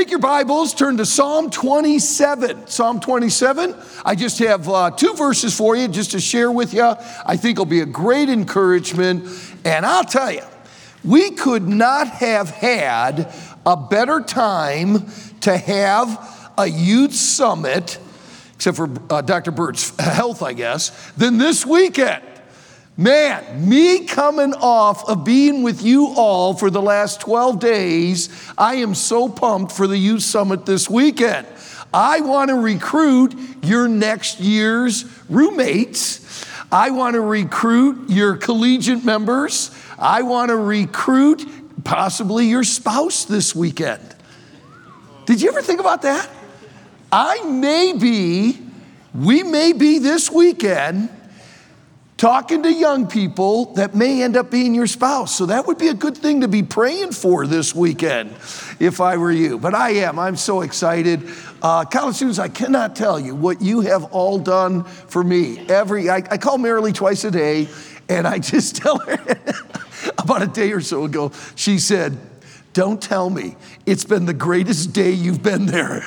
Take your Bibles, turn to Psalm 27. Psalm 27, I just have two verses for you just to share with you. I think it'll be a great encouragement. And I'll tell you, we could not have had a better time to have a youth summit, except for Dr. Bird's health, I guess, than this weekend. Man, me coming off of being with you all for the last 12 days, I am so pumped for the Youth Summit this weekend. I want to recruit your next year's roommates. I want to recruit your collegiate members. I want to recruit possibly your spouse this weekend. Did you ever think about that? We may be this weekend talking to young people that may end up being your spouse. So that would be a good thing to be praying for this weekend if I were you. But I'm so excited. College students, I cannot tell you what you have all done for me. I call Marilee twice a day, and I just tell her about a day or so ago, she said, "Don't tell me it's been the greatest day you've been there."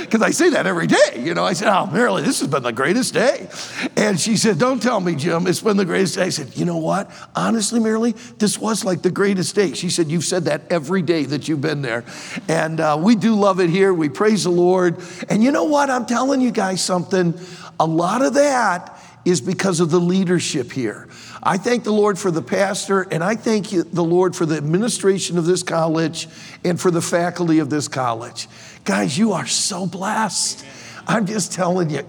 Because I say that every day. I said, "Oh, Marilee, this has been the greatest day." And she said, "Don't tell me, Jim, it's been the greatest day." I said, "You know what? Honestly, Marilee, this was like the greatest day." She said, "You've said that every day that you've been there." And we do love it here. We praise the Lord. And you know what? I'm telling you guys something. A lot of that is because of the leadership here. I thank the Lord for the pastor, and I thank the Lord for the administration of this college and for the faculty of this college. Guys, you are so blessed. I'm just telling you,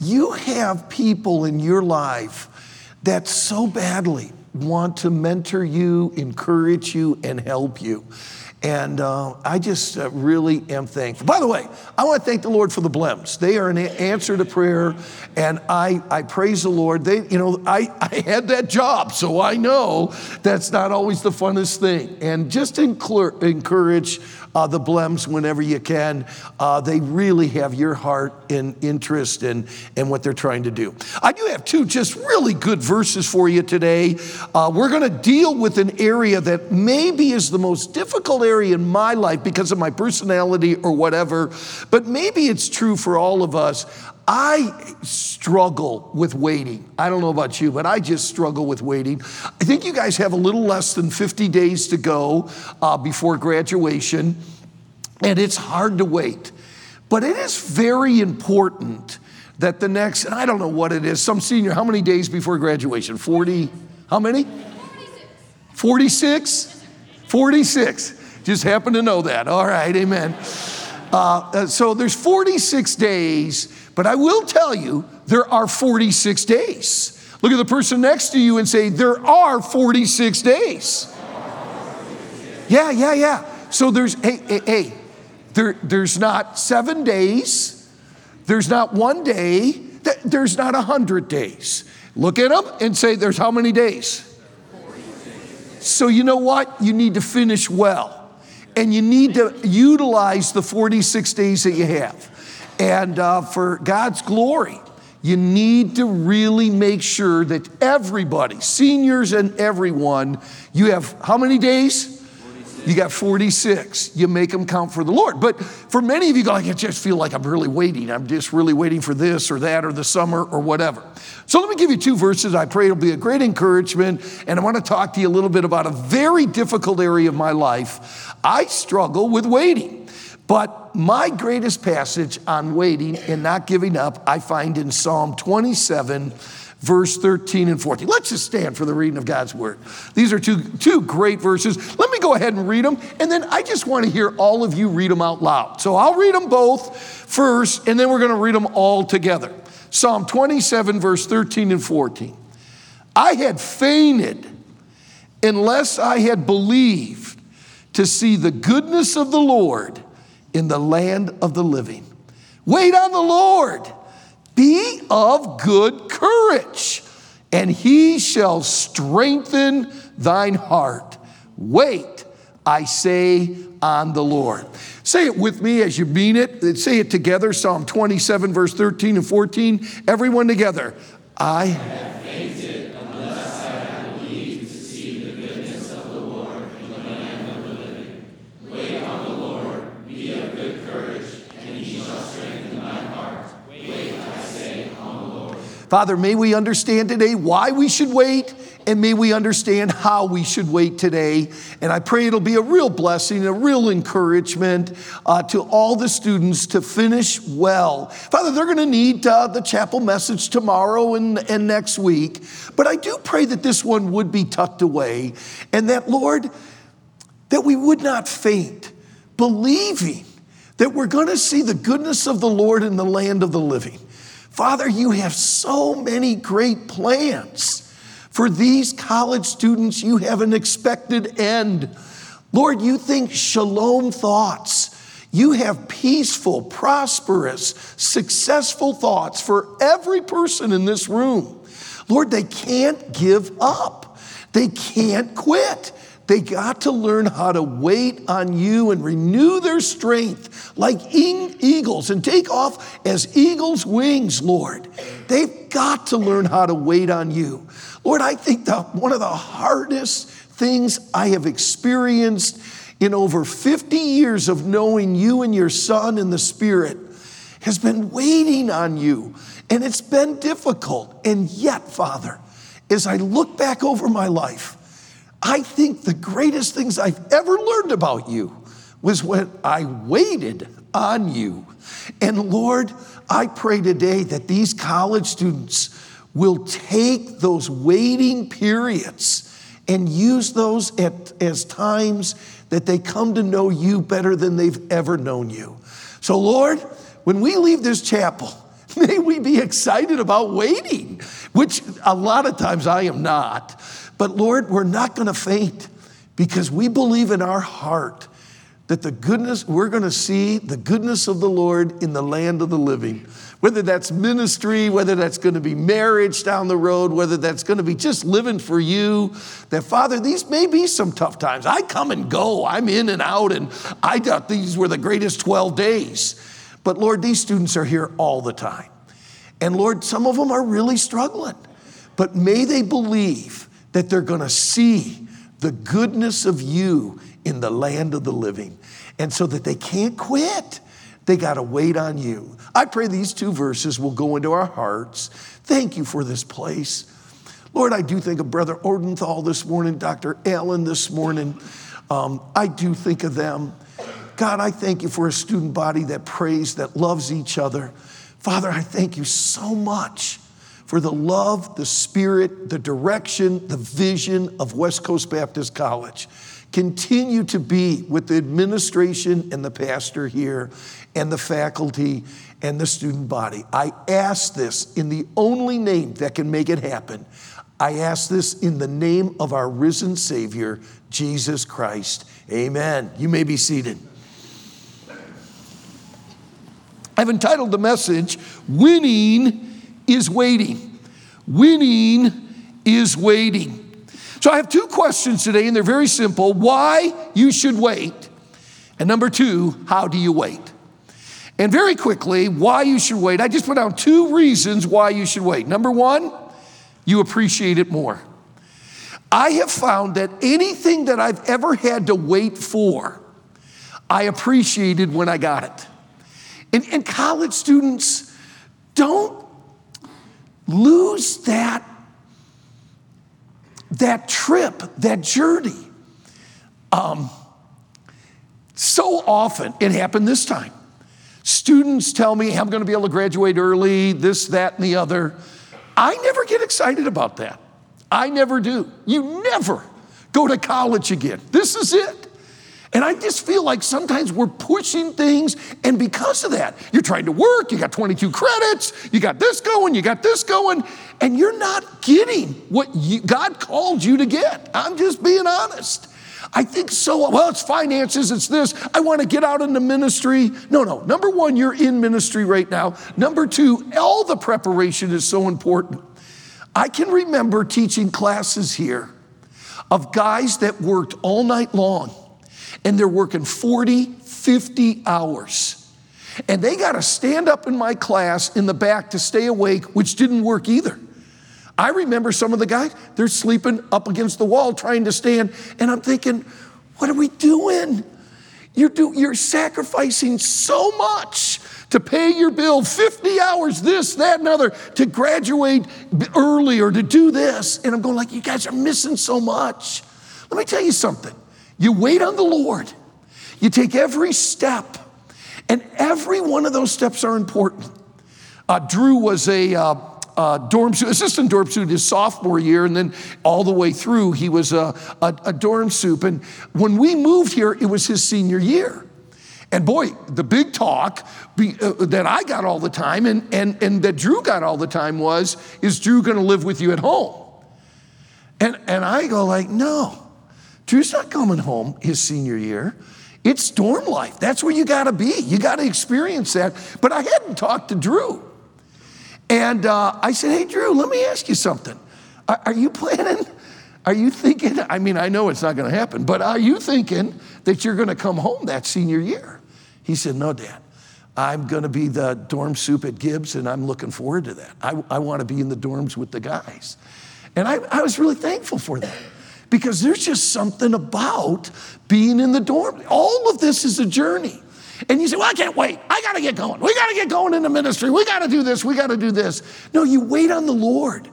you have people in your life that so badly want to mentor you, encourage you, and help you. And I just really am thankful. By the way, I want to thank the Lord for the BLEMS. They are an answer to prayer, and I praise the Lord. I had that job, so I know that's not always the funnest thing. And just encourage the BLEMS whenever you can. They really have your heart and interest in what they're trying to do. I do have two just really good verses for you today. We're going to deal with an area that maybe is the most difficult area in my life because of my personality or whatever, but maybe it's true for all of us. I struggle with waiting. I don't know about you, but I just struggle with waiting. I think you guys have a little less than 50 days to go before graduation, and it's hard to wait. But it is very important that the next, and I don't know what it is, some senior, how many days before graduation? 40, how many? 46? 46. Just happen to know that. All right, amen. So there's 46 days. But I will tell you, there are 46 days. Look at the person next to you and say, there are 46 days. Yeah. So there's, hey, there's not 7 days. There's not 1 day. There's not 100 days. Look at them and say, there's how many days? 46. So you know what? You need to finish well. And you need to utilize the 46 days that you have. And for God's glory, you need to really make sure that everybody, seniors and everyone, you have how many days? 46. You got 46. You make them count for the Lord. But for many of you, I just feel like I'm really waiting. I'm just really waiting for this or that or the summer or whatever. So let me give you two verses. I pray it'll be a great encouragement. And I want to talk to you a little bit about a very difficult area of my life. I struggle with waiting. But my greatest passage on waiting and not giving up, I find in Psalm 27, verse 13 and 14. Let's just stand for the reading of God's word. These are two great verses. Let me go ahead and read them, and then I just want to hear all of you read them out loud. So I'll read them both first, and then we're going to read them all together. Psalm 27, verse 13 and 14. I had fainted unless I had believed to see the goodness of the Lord in the land of the living. Wait on the Lord, be of good courage, and he shall strengthen thine heart. Wait, I say, on the Lord. Say it with me as you mean it. Say it together, Psalm 27, verse 13 and 14. Everyone together. I have fainted unless I have believed to see the goodness of the Lord in the land of the living. Wait on the Lord, be of Father, may we understand today why we should wait, and may we understand how we should wait today. And I pray it'll be a real blessing, a real encouragement to all the students to finish well. Father, they're going to need the chapel message tomorrow and next week. But I do pray that this one would be tucked away, and that, Lord, that we would not faint, believing that we're going to see the goodness of the Lord in the land of the living. Father, you have so many great plans. For these college students, you have an expected end. Lord, you think shalom thoughts. You have peaceful, prosperous, successful thoughts for every person in this room. Lord, they can't give up. They can't quit. They got to learn how to wait on you and renew their strength like eagles and take off as eagles' wings, Lord. They've got to learn how to wait on you. Lord, I think that one of the hardest things I have experienced in over 50 years of knowing you and your Son and the Spirit has been waiting on you. And it's been difficult. And yet, Father, as I look back over my life, I think the greatest things I've ever learned about you was when I waited on you. And Lord, I pray today that these college students will take those waiting periods and use those as times that they come to know you better than they've ever known you. So Lord, when we leave this chapel, may we be excited about waiting, which a lot of times I am not. But Lord, we're not going to faint because we believe in our heart that we're going to see the goodness of the Lord in the land of the living. Whether that's ministry, whether that's going to be marriage down the road, whether that's going to be just living for you, that Father, these may be some tough times. I come and go. I'm in and out, and I thought these were the greatest 12 days. But Lord, these students are here all the time. And Lord, some of them are really struggling. But may they believe that they're going to see the goodness of you in the land of the living. And so that they can't quit. They got to wait on you. I pray these two verses will go into our hearts. Thank you for this place. Lord, I do think of Brother Ordenthal this morning, Dr. Allen this morning. I do think of them. God, I thank you for a student body that prays, that loves each other. Father, I thank you so much for the love, the spirit, the direction, the vision of West Coast Baptist College. Continue to be with the administration and the pastor here and the faculty and the student body. I ask this in the only name that can make it happen. I ask this in the name of our risen Savior, Jesus Christ. Amen. You may be seated. I've entitled the message, Winning is Waiting. Winning is waiting. So I have two questions today, and they're very simple. Why you should wait, and number two, how do you wait? And very quickly, why you should wait. I just put down two reasons why you should wait. Number one, you appreciate it more. I have found that anything that I've ever had to wait for, I appreciated when I got it. And college students, don't lose that trip, that journey. So often, it happened this time. Students tell me, I'm going to be able to graduate early, this, that, and the other. I never get excited about that. I never do. You never go to college again. This is it. And I just feel like sometimes we're pushing things, and because of that, you're trying to work, you got 22 credits, you got this going, and you're not getting what God called you to get. I'm just being honest. I think so, well, it's finances, it's this, I want to get out into ministry. No, number one, you're in ministry right now. Number two, all the preparation is so important. I can remember teaching classes here of guys that worked all night long, and they're working 40, 50 hours. And they got to stand up in my class in the back to stay awake, which didn't work either. I remember some of the guys, they're sleeping up against the wall trying to stand. And I'm thinking, what are we doing? You're sacrificing so much to pay your bill, 50 hours, this, that, and other, to graduate early or to do this. And I'm going like, you guys are missing so much. Let me tell you something. You wait on the Lord. You take every step. And every one of those steps are important. Drew was a assistant dorm student his sophomore year, and then all the way through, he was a dorm soup. And when we moved here, it was his senior year. And boy, the big talk that I got all the time and that Drew got all the time was, is Drew gonna live with you at home? And I go like, no, Drew's not coming home his senior year. It's dorm life. That's where you gotta be. You gotta experience that. But I hadn't talked to Drew. And I said, hey, Drew, let me ask you something. Are you planning? Are you thinking? I mean, I know it's not gonna happen, but are you thinking that you're gonna come home that senior year? He said, no, Dad. I'm gonna be the dorm soup at Gibbs, and I'm looking forward to that. I wanna be in the dorms with the guys. And I was really thankful for that, because there's just something about being in the dorm. All of this is a journey. And you say, well, I can't wait. I got to get going. We got to get going in the ministry. We got to do this. We got to do this. No, you wait on the Lord,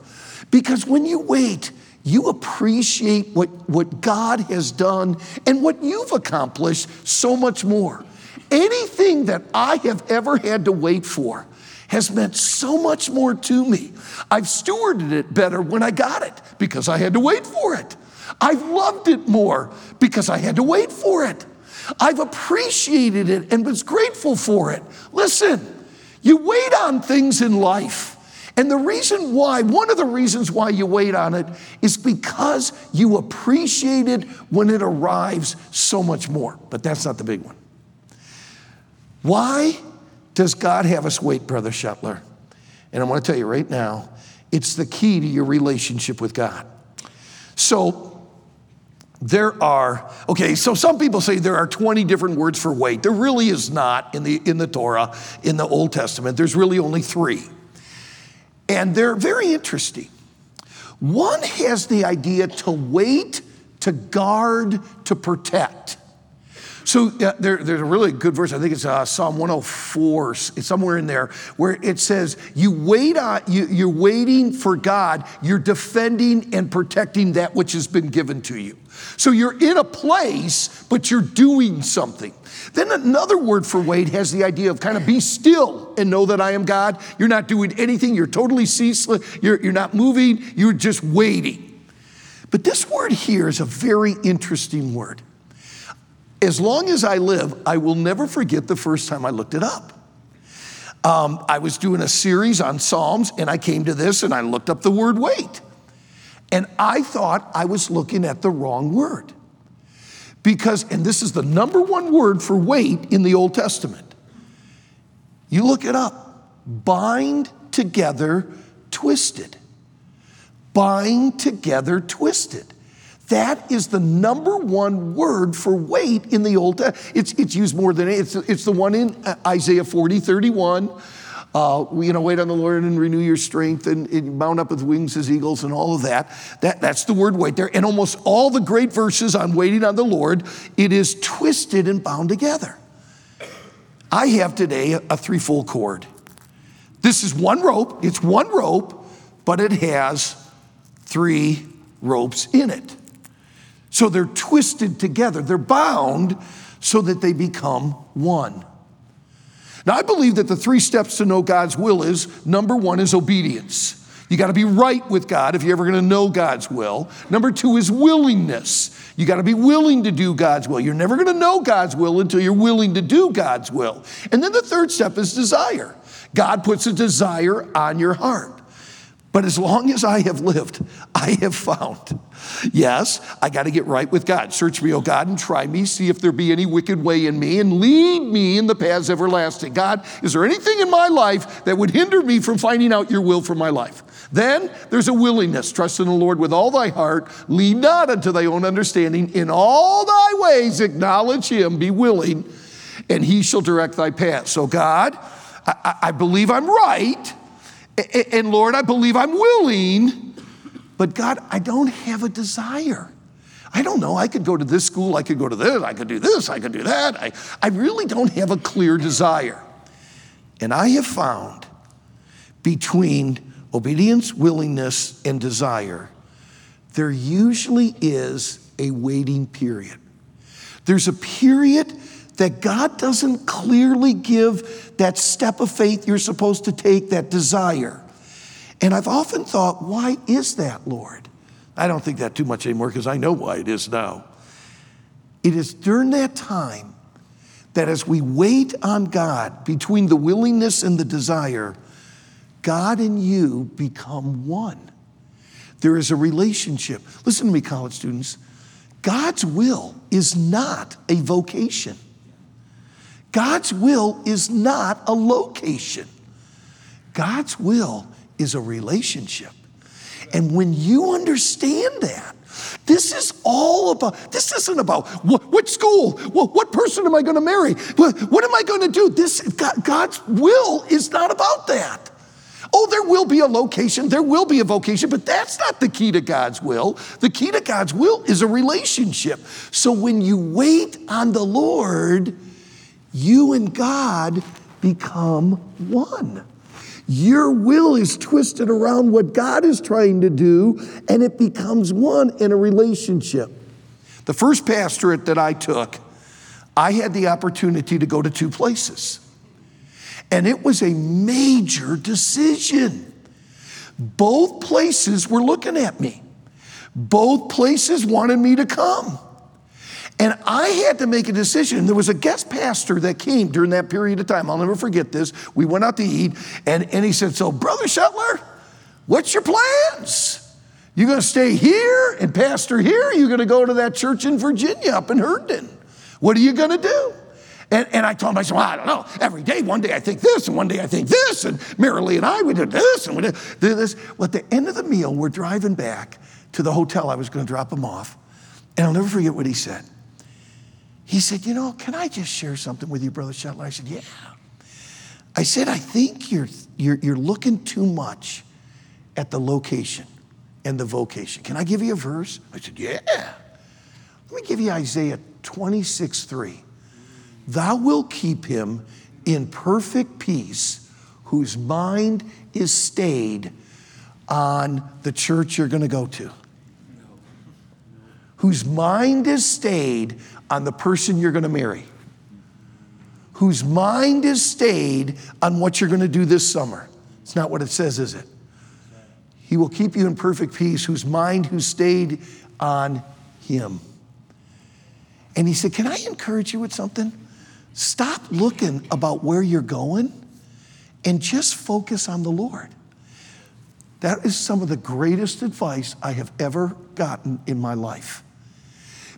because when you wait, you appreciate what God has done and what you've accomplished so much more. Anything that I have ever had to wait for has meant so much more to me. I've stewarded it better when I got it because I had to wait for it. I've loved it more because I had to wait for it. I've appreciated it and was grateful for it. Listen, you wait on things in life. And the reason why, one of the reasons why you wait on it is because you appreciate it when it arrives so much more. But that's not the big one. Why does God have us wait, Brother Shettler? And I want to tell you right now, it's the key to your relationship with God. So some people say there are 20 different words for wait. There really is not in the Torah, in the Old Testament. There's really only 3. And they're very interesting. One has the idea to wait, to guard, to protect. So there's a really good verse. I think it's Psalm 104, it's somewhere in there, where it says, you're waiting for God, you're defending and protecting that which has been given to you. So you're in a place, but you're doing something. Then another word for wait has the idea of kind of be still and know that I am God. You're not doing anything. You're totally ceaseless. You're not moving. You're just waiting. But this word here is a very interesting word. As long as I live, I will never forget the first time I looked it up. I was doing a series on Psalms, and I came to this, and I looked up the word wait. And I thought I was looking at the wrong word. And this is the number one word for wait in the Old Testament. You look it up. Bind together, twisted. Bind together, twisted. That is the number one word for wait in the Old Testament. It's used more than it's the one in Isaiah 40, 31. Wait on the Lord and renew your strength and mount up with wings as eagles and all of that. That's the word wait there. And almost all the great verses on waiting on the Lord, it is twisted and bound together. I have today a threefold cord. This is one rope. It's one rope, but it has 3 ropes in it. So they're twisted together. They're bound so that they become one. Now, I believe that the 3 steps to know God's will is, number 1 is obedience. You got to be right with God if you're ever going to know God's will. Number 2 is willingness. You got to be willing to do God's will. You're never going to know God's will until you're willing to do God's will. And then the 3rd step is desire. God puts a desire on your heart. But as long as I have lived, I have found, yes, I got to get right with God. Search me, O God, and try me. See if there be any wicked way in me, and lead me in the paths everlasting. God, is there anything in my life that would hinder me from finding out your will for my life? Then there's a willingness. Trust in the Lord with all thy heart. Lean not unto thy own understanding. In all thy ways acknowledge him. Be willing, and he shall direct thy path. So God, I believe I'm right. And Lord, I believe I'm willing, but God, I don't have a desire. I don't know. I could go to this school. I could go to this. I could do this. I could do that. I really don't have a clear desire. And I have found between obedience, willingness, and desire, there usually is a waiting period. There's a period that God doesn't clearly give that step of faith you're supposed to take, that desire. And I've often thought, why is that, Lord? I don't think that too much anymore because I know why it is now. It is during that time that as we wait on God, between the willingness and the desire, God and you become one. There is a relationship. Listen to me, college students. God's will is not a vocation. God's will is not a location. God's will is a relationship. And when you understand that, this is all about, this isn't about what school, what person am I going to marry? What am I going to do? God's will is not about that. Oh, there will be a location, there will be a vocation, but that's not the key to God's will. The key to God's will is a relationship. So when you wait on the Lord, you and God become one. Your will is twisted around what God is trying to do, and it becomes one in a relationship. The first pastorate that I took, I had the opportunity to go to two places. And it was a major decision. Both places were looking at me. Both places wanted me to come. And I had to make a decision. There was a guest pastor that came during that period of time. I'll never forget this. We went out to eat, and he said, so, Brother Shettler, what's your plans? You going to stay here and pastor here? You're going to go to that church in Virginia up in Herndon? What are you going to do? And I told him, I said, well, I don't know. Every day, one day I think this, and one day I think this, and Marilee and I, we did this, and we did this. Well, at the end of the meal, we're driving back to the hotel. I was going to drop him off, and I'll never forget what he said. He said, you know, can I just share something with you, Brother Shettler? I said, yeah. I said, I think you're looking too much at the location and the vocation. Can I give you a verse? I said, yeah. Let me give you Isaiah 26:3. Thou wilt keep him in perfect peace whose mind is stayed on the church you're going to go to. Whose mind is stayed on the person you're going to marry. Whose mind is stayed on what you're going to do this summer. It's not what it says, is it? He will keep you in perfect peace whose mind who stayed on him. And he said, can I encourage you with something? Stop looking about where you're going and just focus on the Lord. That is some of the greatest advice I have ever gotten in my life.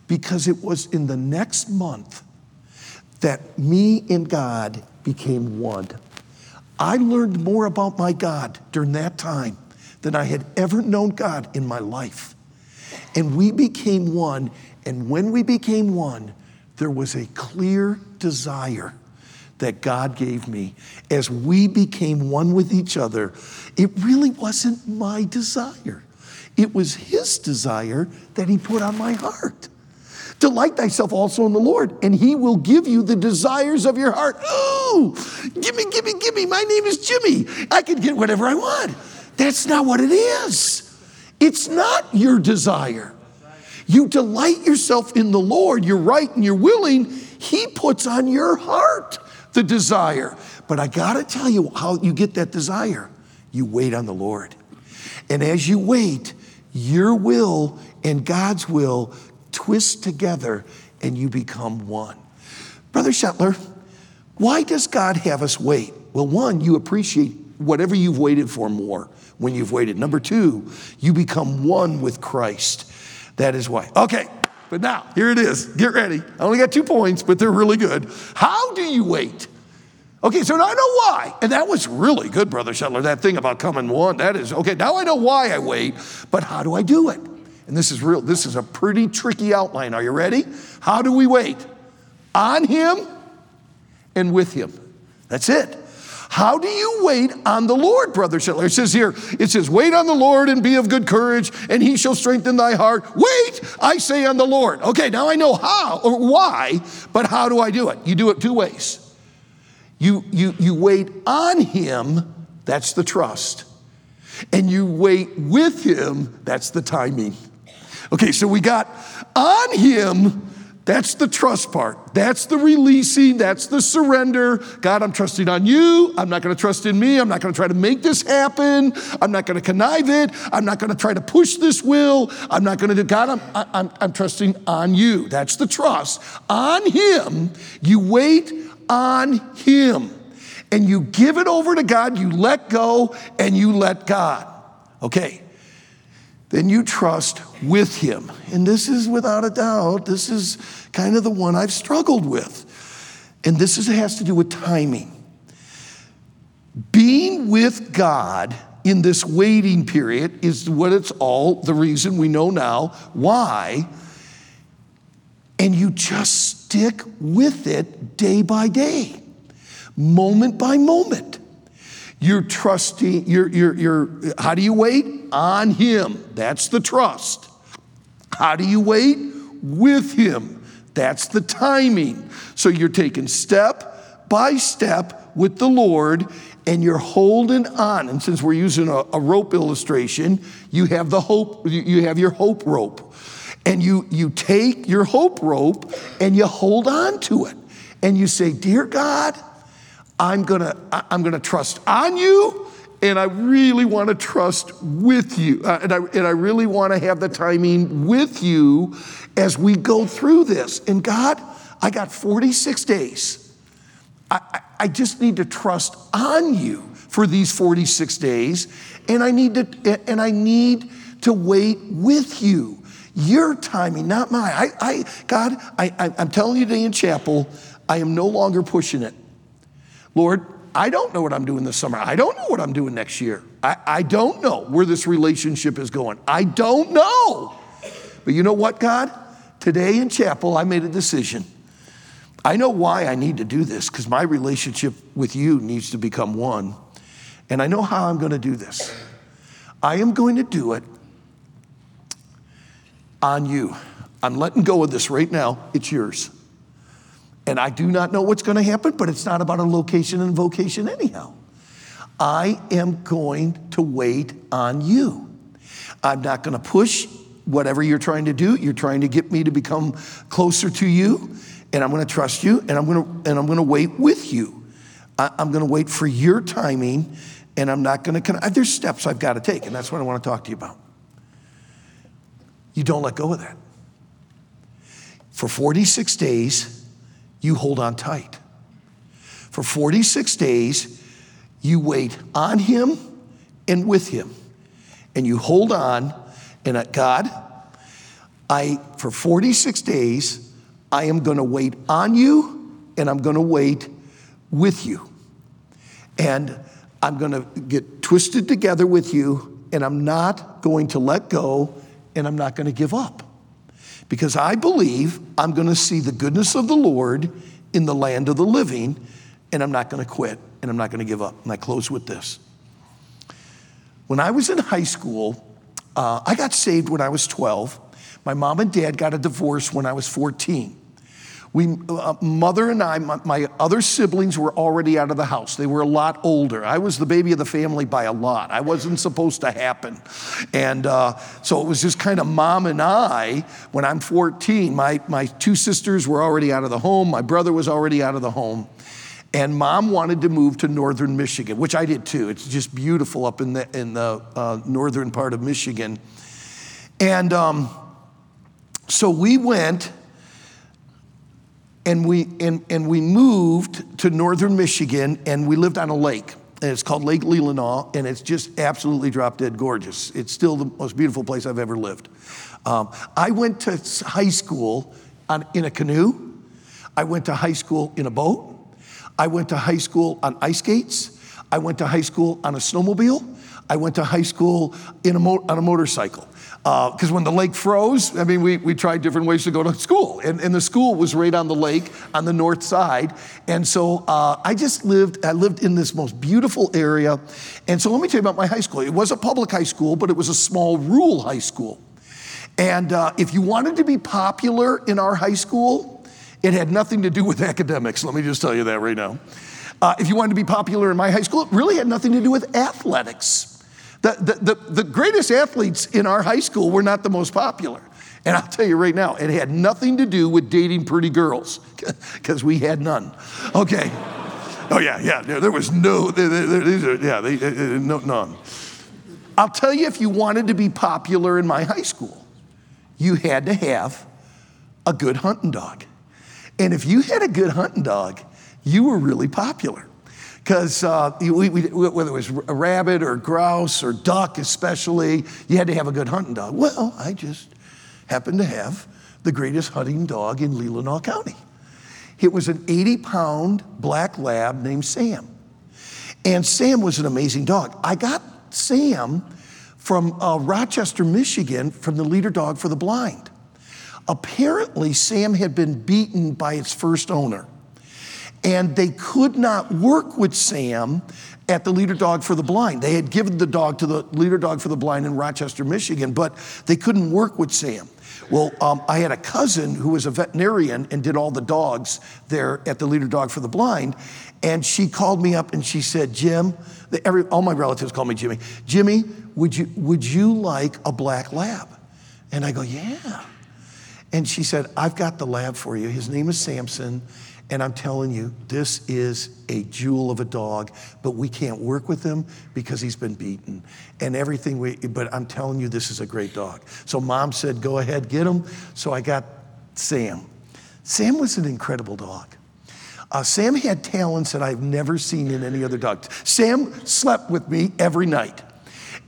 Because it was in the next month that me and God became one. I learned more about my God during that time than I had ever known God in my life. And we became one. And when we became one, there was a clear desire that God gave me. As we became one with each other, it really wasn't my desire. It was his desire that he put on my heart. Delight thyself also in the Lord, and he will give you the desires of your heart. Oh, gimme. My name is Jimmy. I can get whatever I want. That's not what it is. It's not your desire. You delight yourself in the Lord. You're right and you're willing. He puts on your heart the desire. But I got to tell you how you get that desire. You wait on the Lord. And as you wait, your will and God's will twist together and you become one. Brother Shettler, why does God have us wait? Well, one, you appreciate whatever you've waited for more when you've waited. Number two, you become one with Christ. That is why. Okay, but now, here it is. Get ready. I only got 2 points, but they're really good. How do you wait? Okay, so now I know why. And that was really good, Brother Shettler, that thing about coming one. That is, okay, now I know why I wait, but how do I do it? And this is real. This is a pretty tricky outline. Are you ready? How do we wait? On him and with him. That's it. How do you wait on the Lord, Brother Shettler? It says here, wait on the Lord and be of good courage, and he shall strengthen thy heart. Wait, I say on the Lord. Okay, now I know how or why, but how do I do it? You do it two ways. You wait on him, that's the trust. And you wait with him, that's the timing. Okay, so we got on him, that's the trust part. That's the releasing, that's the surrender. God, I'm trusting on you. I'm not gonna trust in me. I'm not gonna try to make this happen. I'm not gonna connive it. I'm not gonna try to push this will. I'm not gonna do, God, I'm trusting on you. That's the trust. On him, you wait on him. And you give it over to God, you let go, and you let God. Okay, then you trust with him. And this is without a doubt, this is kind of the one I've struggled with. And this is, it has to do with timing. Being with God in this waiting period is what it's all, the reason we know now why. And you just stick with it day by day. Moment by moment, you're trusting, you're, how do you wait? On him, that's the trust. How do you wait? With him, that's the timing. So you're taking step by step with the Lord and you're holding on. And since we're using a rope illustration, you have the hope, you have your hope rope. And you take your hope rope and you hold on to it. And you say, dear God, I'm gonna trust on you, and I really wanna trust with you. And I really wanna have the timing with you as we go through this. And God, I got 46 days. I just need to trust on you for these 46 days. And I need to wait with you. Your timing, not mine. God, I'm telling you today in chapel, I am no longer pushing it. Lord, I don't know what I'm doing this summer. I don't know what I'm doing next year. I don't know where this relationship is going. I don't know. But you know what, God? Today in chapel, I made a decision. I know why I need to do this, because my relationship with you needs to become one. And I know how I'm going to do this. I am going to do it on you. I'm letting go of this right now. It's yours. And I do not know what's going to happen, but it's not about a location and vocation anyhow. I am going to wait on you. I'm not going to push whatever you're trying to do. You're trying to get me to become closer to you, and I'm going to trust you, and I'm going to wait with you. I'm going to wait for your timing, and I'm not going to. There's steps I've got to take, and that's what I want to talk to you about. You don't let go of that. For 46 days, you hold on tight. For 46 days, you wait on him and with him. And you hold on, and at God, for 46 days, I am gonna wait on you, and I'm gonna wait with you. And I'm gonna get twisted together with you, and I'm not going to let go, and I'm not gonna give up. Because I believe I'm going to see the goodness of the Lord in the land of the living, and I'm not going to quit, and I'm not going to give up. And I close with this. When I was in high school, I got saved when I was 12. My mom and dad got a divorce when I was 14. Mother and I, my other siblings were already out of the house. They were a lot older. I was the baby of the family by a lot. I wasn't supposed to happen. And so it was just kind of mom and I. When I'm 14, my two sisters were already out of the home. My brother was already out of the home. And mom wanted to move to northern Michigan, which I did too. It's just beautiful up in the northern part of Michigan. And so we went. And we moved to northern Michigan, and we lived on a lake. And it's called Lake Leelanau, and it's just absolutely drop dead gorgeous. It's still the most beautiful place I've ever lived. I went to high school in a canoe. I went to high school in a boat. I went to high school on ice skates. I went to high school on a snowmobile. I went to high school on a motorcycle. Because when the lake froze, I mean, we tried different ways to go to school. And the school was right on the lake on the north side. And so I lived in this most beautiful area. And so let me tell you about my high school. It was a public high school, but it was a small rural high school. And if you wanted to be popular in our high school, it had nothing to do with academics. Let me just tell you that right now. If you wanted to be popular in my high school, it really had nothing to do with athletics. The greatest athletes in our high school were not the most popular. And I'll tell you right now, it had nothing to do with dating pretty girls, because we had none. Okay. Oh, yeah, there was no, none. I'll tell you, if you wanted to be popular in my high school, you had to have a good hunting dog. And if you had a good hunting dog, you were really popular. Because whether it was a rabbit or grouse or duck especially, you had to have a good hunting dog. Well, I just happened to have the greatest hunting dog in Leelanau County. It was an 80-pound black lab named Sam. And Sam was an amazing dog. I got Sam from Rochester, Michigan, from the Leader Dog for the Blind. Apparently, Sam had been beaten by its first owner, and they could not work with Sam at the Leader Dog for the Blind. They had given the dog to the Leader Dog for the Blind in Rochester, Michigan, but they couldn't work with Sam. Well, I had a cousin who was a veterinarian and did all the dogs there at the Leader Dog for the Blind, and she called me up and she said, Jim, all my relatives call me Jimmy. Jimmy, would you like a black lab? And I go, yeah. And she said, I've got the lab for you. His name is Samson, and I'm telling you, this is a jewel of a dog, but we can't work with him because he's been beaten and everything. But I'm telling you, this is a great dog. So mom said, go ahead, get him. So I got Sam. Sam was an incredible dog. Sam had talents that I've never seen in any other dog. Sam slept with me every night.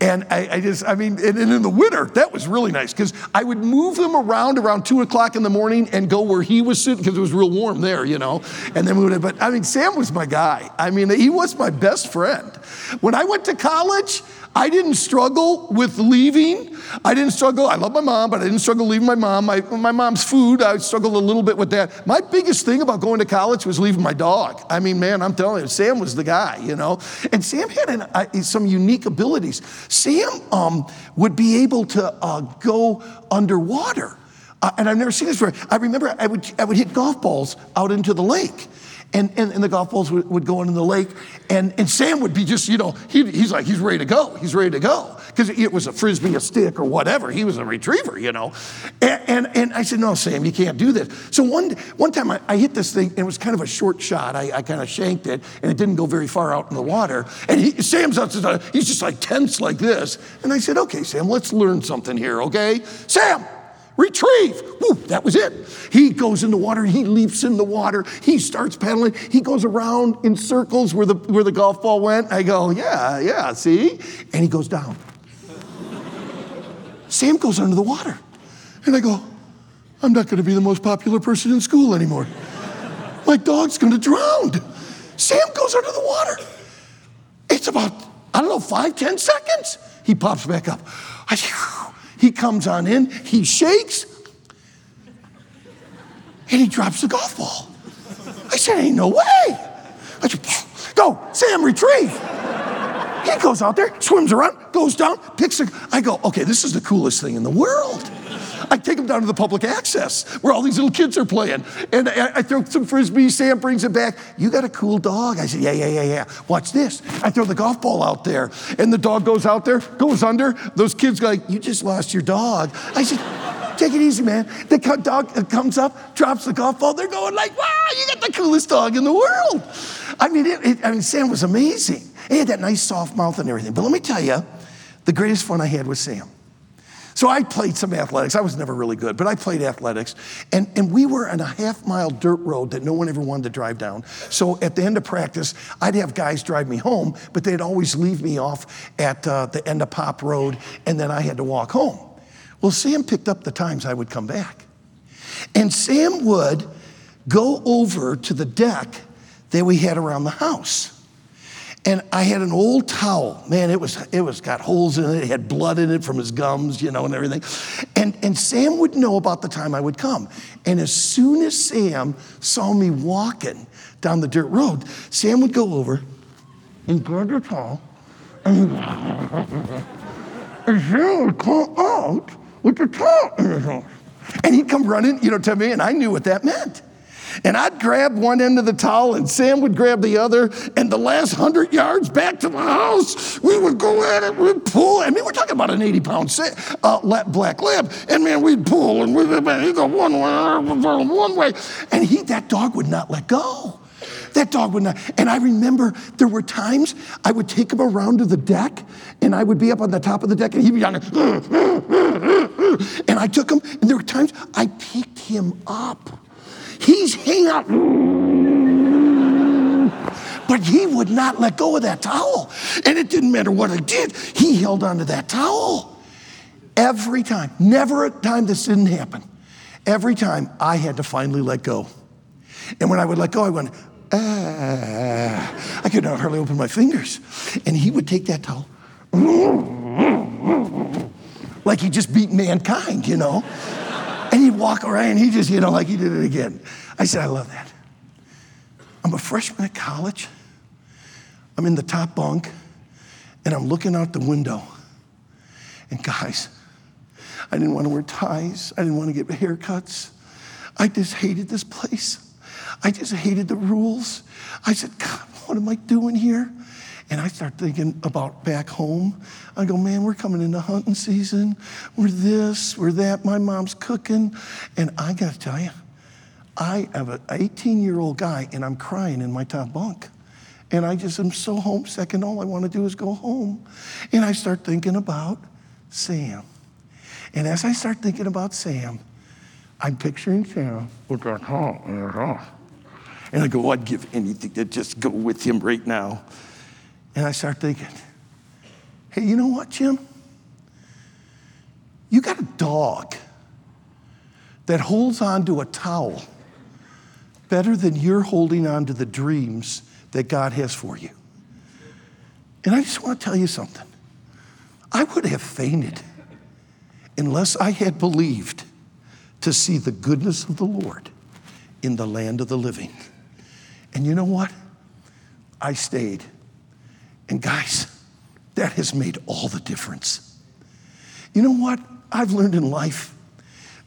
And I mean, in the winter, that was really nice because I would move him around 2 o'clock in the morning and go where he was sitting because it was real warm there, you know. And then we would, but I mean, Sam was my guy. I mean, he was my best friend. When I went to college, I didn't struggle with leaving. I didn't struggle. I love my mom, but I didn't struggle leaving my mom. My mom's food, I struggled a little bit with that. My biggest thing about going to college was leaving my dog. I mean, man, I'm telling you, Sam was the guy, you know. And Sam had some unique abilities. Sam would be able to go underwater. And I've never seen this before. I remember I would hit golf balls out into the lake. And the golf balls would go into the lake. And Sam would be just, you know, he's like, he's ready to go. He's ready to go. Because it was a frisbee, a stick, or whatever. He was a retriever, you know. And I said, no, Sam, you can't do this. So one time I hit this thing, and it was kind of a short shot. I kind of shanked it, and it didn't go very far out in the water. And Sam's out, he's just like tense like this. And I said, okay, Sam, let's learn something here, okay? Sam! Retrieve. Woo, that was it. He goes in the water. He leaps in the water. He starts paddling. He goes around in circles where the golf ball went. I go, yeah, see? And he goes down. Sam goes under the water. And I go, I'm not going to be the most popular person in school anymore. My dog's going to drown. Sam goes under the water. It's about, I don't know, 5-10 seconds. He pops back up. He comes on in, he shakes, and he drops the golf ball. I said, ain't no way. I said, go, Sam, retrieve. He goes out there, swims around, goes down, picks it. I go, okay, this is the coolest thing in the world. I take him down to the public access where all these little kids are playing. And I throw some frisbees, Sam brings it back. You got a cool dog. I said, yeah. Watch this. I throw the golf ball out there. And the dog goes out there, goes under. Those kids go like, you just lost your dog. I said, take it easy, man. The dog comes up, drops the golf ball. They're going like, wow, you got the coolest dog in the world. I mean, Sam was amazing. He had that nice soft mouth and everything. But let me tell you, the greatest fun I had was Sam. So I played some athletics. I was never really good, but I played athletics. And we were on a half-mile dirt road that no one ever wanted to drive down. So at the end of practice, I'd have guys drive me home, but they'd always leave me off at the end of Pop Road, and then I had to walk home. Well, Sam picked up the times I would come back. And Sam would go over to the deck that we had around the house. And I had an old towel. Man, it got holes in it. It had blood in it from his gums, you know, and everything. And Sam would know about the time I would come. And as soon as Sam saw me walking down the dirt road, Sam would go over and grab the towel. And Sam would call out with the towel in his mouth. And he'd come running, you know, to me, and I knew what that meant. and I'd grab one end of the towel and Sam would grab the other, and the last 100 yards back to the house, we would go at it, we'd pull. I mean, we're talking about an 80-pound black lab, and man, we'd pull, and he'd go one way, and that dog would not let go. That dog would not. And I remember there were times I would take him around to the deck, and I would be up on the top of the deck, and he'd be down there. And I took him, and there were times I picked him up. He's hanging out. But he would not let go of that towel. And it didn't matter what I did. He held onto that towel. Every time. Never a time this didn't happen. Every time I had to finally let go. And when I would let go, I went, I could not hardly open my fingers. And he would take that towel, like he just beat mankind, you know. And he'd walk around, and he just, you know, like he did it again. I said, I love that. I'm a freshman at college. I'm in the top bunk, and I'm looking out the window. And guys, I didn't want to wear ties. I didn't want to get haircuts. I just hated this place. I just hated the rules. I said, God, what am I doing here? And I start thinking about back home. I go, man, we're coming into hunting season. We're this, we're that. My mom's cooking. And I got to tell you, I am an 18-year-old guy, and I'm crying in my top bunk. And I just am so homesick, and all I want to do is go home. And I start thinking about Sam. And as I start thinking about Sam, I'm picturing Sam with that towel in her house. And I go, I'd give anything to just go with him right now. And I start thinking, hey, you know what, Jim? You got a dog that holds onto a towel better than you're holding onto the dreams that God has for you. And I just want to tell you something. I would have fainted unless I had believed to see the goodness of the Lord in the land of the living. And you know what? I stayed. And guys, that has made all the difference. You know what I've learned in life?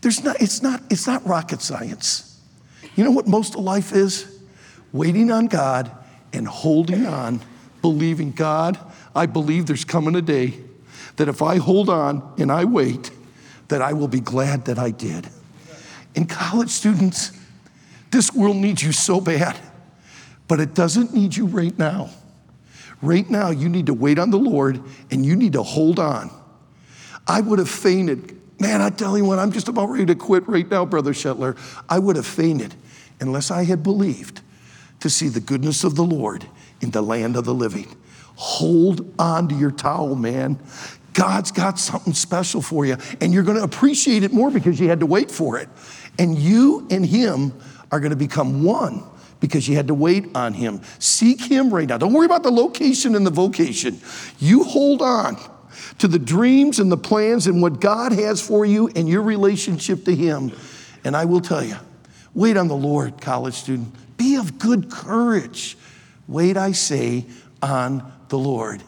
It's not rocket science. You know what most of life is? Waiting on God and holding on, believing, God, I believe there's coming a day that if I hold on and I wait, that I will be glad that I did. And college students, this world needs you so bad, but it doesn't need you right now. Right now, you need to wait on the Lord, and you need to hold on. I would have fainted. Man, I tell you what, I'm just about ready to quit right now, Brother Shettler. I would have fainted unless I had believed to see the goodness of the Lord in the land of the living. Hold on to your towel, man. God's got something special for you, and you're going to appreciate it more because you had to wait for it. And you and him are going to become one because you had to wait on him. Seek him right now. Don't worry about the location and the vocation. You hold on to the dreams and the plans and what God has for you and your relationship to him. And I will tell you, wait on the Lord, college student. Be of good courage. Wait, I say, on the Lord.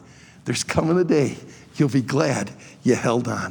There's coming a day you'll be glad you held on.